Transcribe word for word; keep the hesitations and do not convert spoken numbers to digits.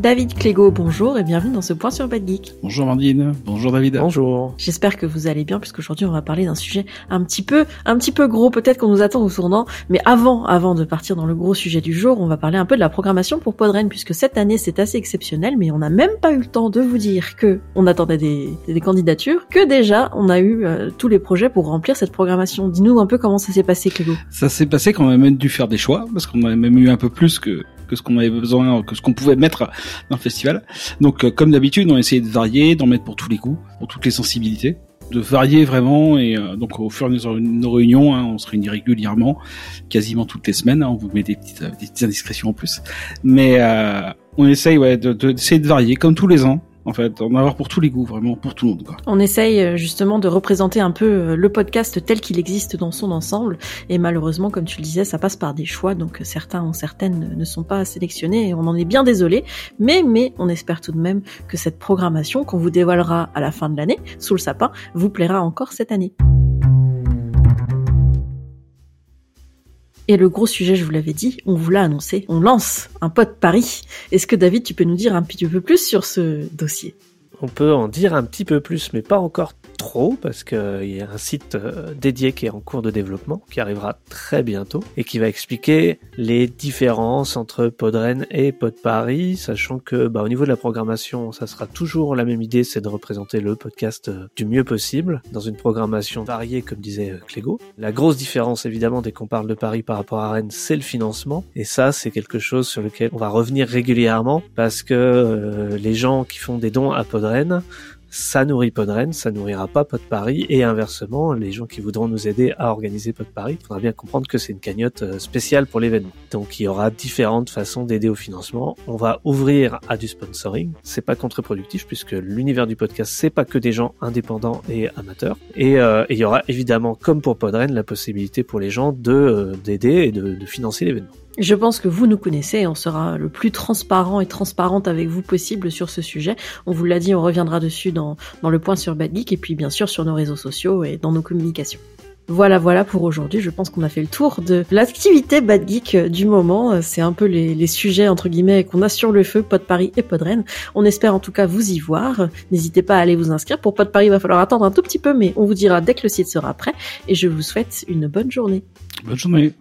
David Clégo, bonjour et bienvenue dans ce point sur BadGeek. Bonjour Mandine, bonjour David. Bonjour. J'espère que vous allez bien puisqu'aujourd'hui on va parler d'un sujet un petit peu, un petit peu gros, peut-être qu'on nous attend au tournant, mais avant, avant de partir dans le gros sujet du jour, on va parler un peu de la programmation pour PodRennes puisque cette année c'est assez exceptionnel, mais on n'a même pas eu le temps de vous dire que on attendait des, des candidatures, que déjà on a eu euh, tous les projets pour remplir cette programmation. Dis-nous un peu comment ça s'est passé Clégo. Ça s'est passé quand on a même dû faire des choix parce qu'on a même eu un peu plus que que ce qu'on avait besoin, que ce qu'on pouvait mettre dans le festival. Donc, euh, comme d'habitude, on a essayé de varier, d'en mettre pour tous les goûts, pour toutes les sensibilités, de varier vraiment. Et euh, donc, au fur et à mesure de nos réunions, hein, on se réunit régulièrement, quasiment toutes les semaines. Hein, on vous met des petites, des petites indiscrétions en plus, mais euh, on essaye, ouais, de, de, d'essayer de varier comme tous les ans. En fait, en avoir pour tous les goûts, vraiment, pour tout le monde, quoi. On essaye justement de représenter un peu le podcast tel qu'il existe dans son ensemble, et malheureusement, comme tu le disais, ça passe par des choix, donc certains ou certaines ne sont pas sélectionnés, et on en est bien désolé, mais, mais on espère tout de même que cette programmation qu'on vous dévoilera à la fin de l'année, sous le sapin, vous plaira encore cette année. Et le gros sujet, je vous l'avais dit, on vous l'a annoncé, on lance un PodParis. Est-ce que David, tu peux nous dire un petit peu plus sur ce dossier ? On peut en dire un petit peu plus, mais pas encore trop, parce qu'il y a un site dédié qui est en cours de développement, qui arrivera très bientôt, et qui va expliquer les différences entre PodRennes et PodParis, sachant que bah, au niveau de la programmation, ça sera toujours la même idée, c'est de représenter le podcast du mieux possible, dans une programmation variée, comme disait Clégo. La grosse différence, évidemment, dès qu'on parle de Paris par rapport à Rennes, c'est le financement, et ça, c'est quelque chose sur lequel on va revenir régulièrement, parce que euh, les gens qui font des dons à PodRennes, PodRennes, ça nourrit PodRennes, ça nourrira pas PodParis, et inversement, les gens qui voudront nous aider à organiser PodParis, il faudra bien comprendre que c'est une cagnotte spéciale pour l'événement. Donc il y aura différentes façons d'aider au financement. On va ouvrir à du sponsoring. C'est pas contre-productif puisque l'univers du podcast, c'est pas que des gens indépendants et amateurs. Et, euh, et il y aura évidemment, comme pour PodRennes, la possibilité pour les gens de euh, d'aider et de, de financer l'événement. Je pense que vous nous connaissez et on sera le plus transparent et transparente avec vous possible sur ce sujet. On vous l'a dit, on reviendra dessus dans, dans le point sur BadGeek et puis bien sûr sur nos réseaux sociaux et dans nos communications. Voilà, voilà pour aujourd'hui. Je pense qu'on a fait le tour de l'activité BadGeek du moment. C'est un peu les, les sujets, entre guillemets, qu'on a sur le feu, PodParis et PodRennes. On espère en tout cas vous y voir. N'hésitez pas à aller vous inscrire. Pour PodParis, il va falloir attendre un tout petit peu, mais on vous dira dès que le site sera prêt. Et je vous souhaite une bonne journée. Bonne journée.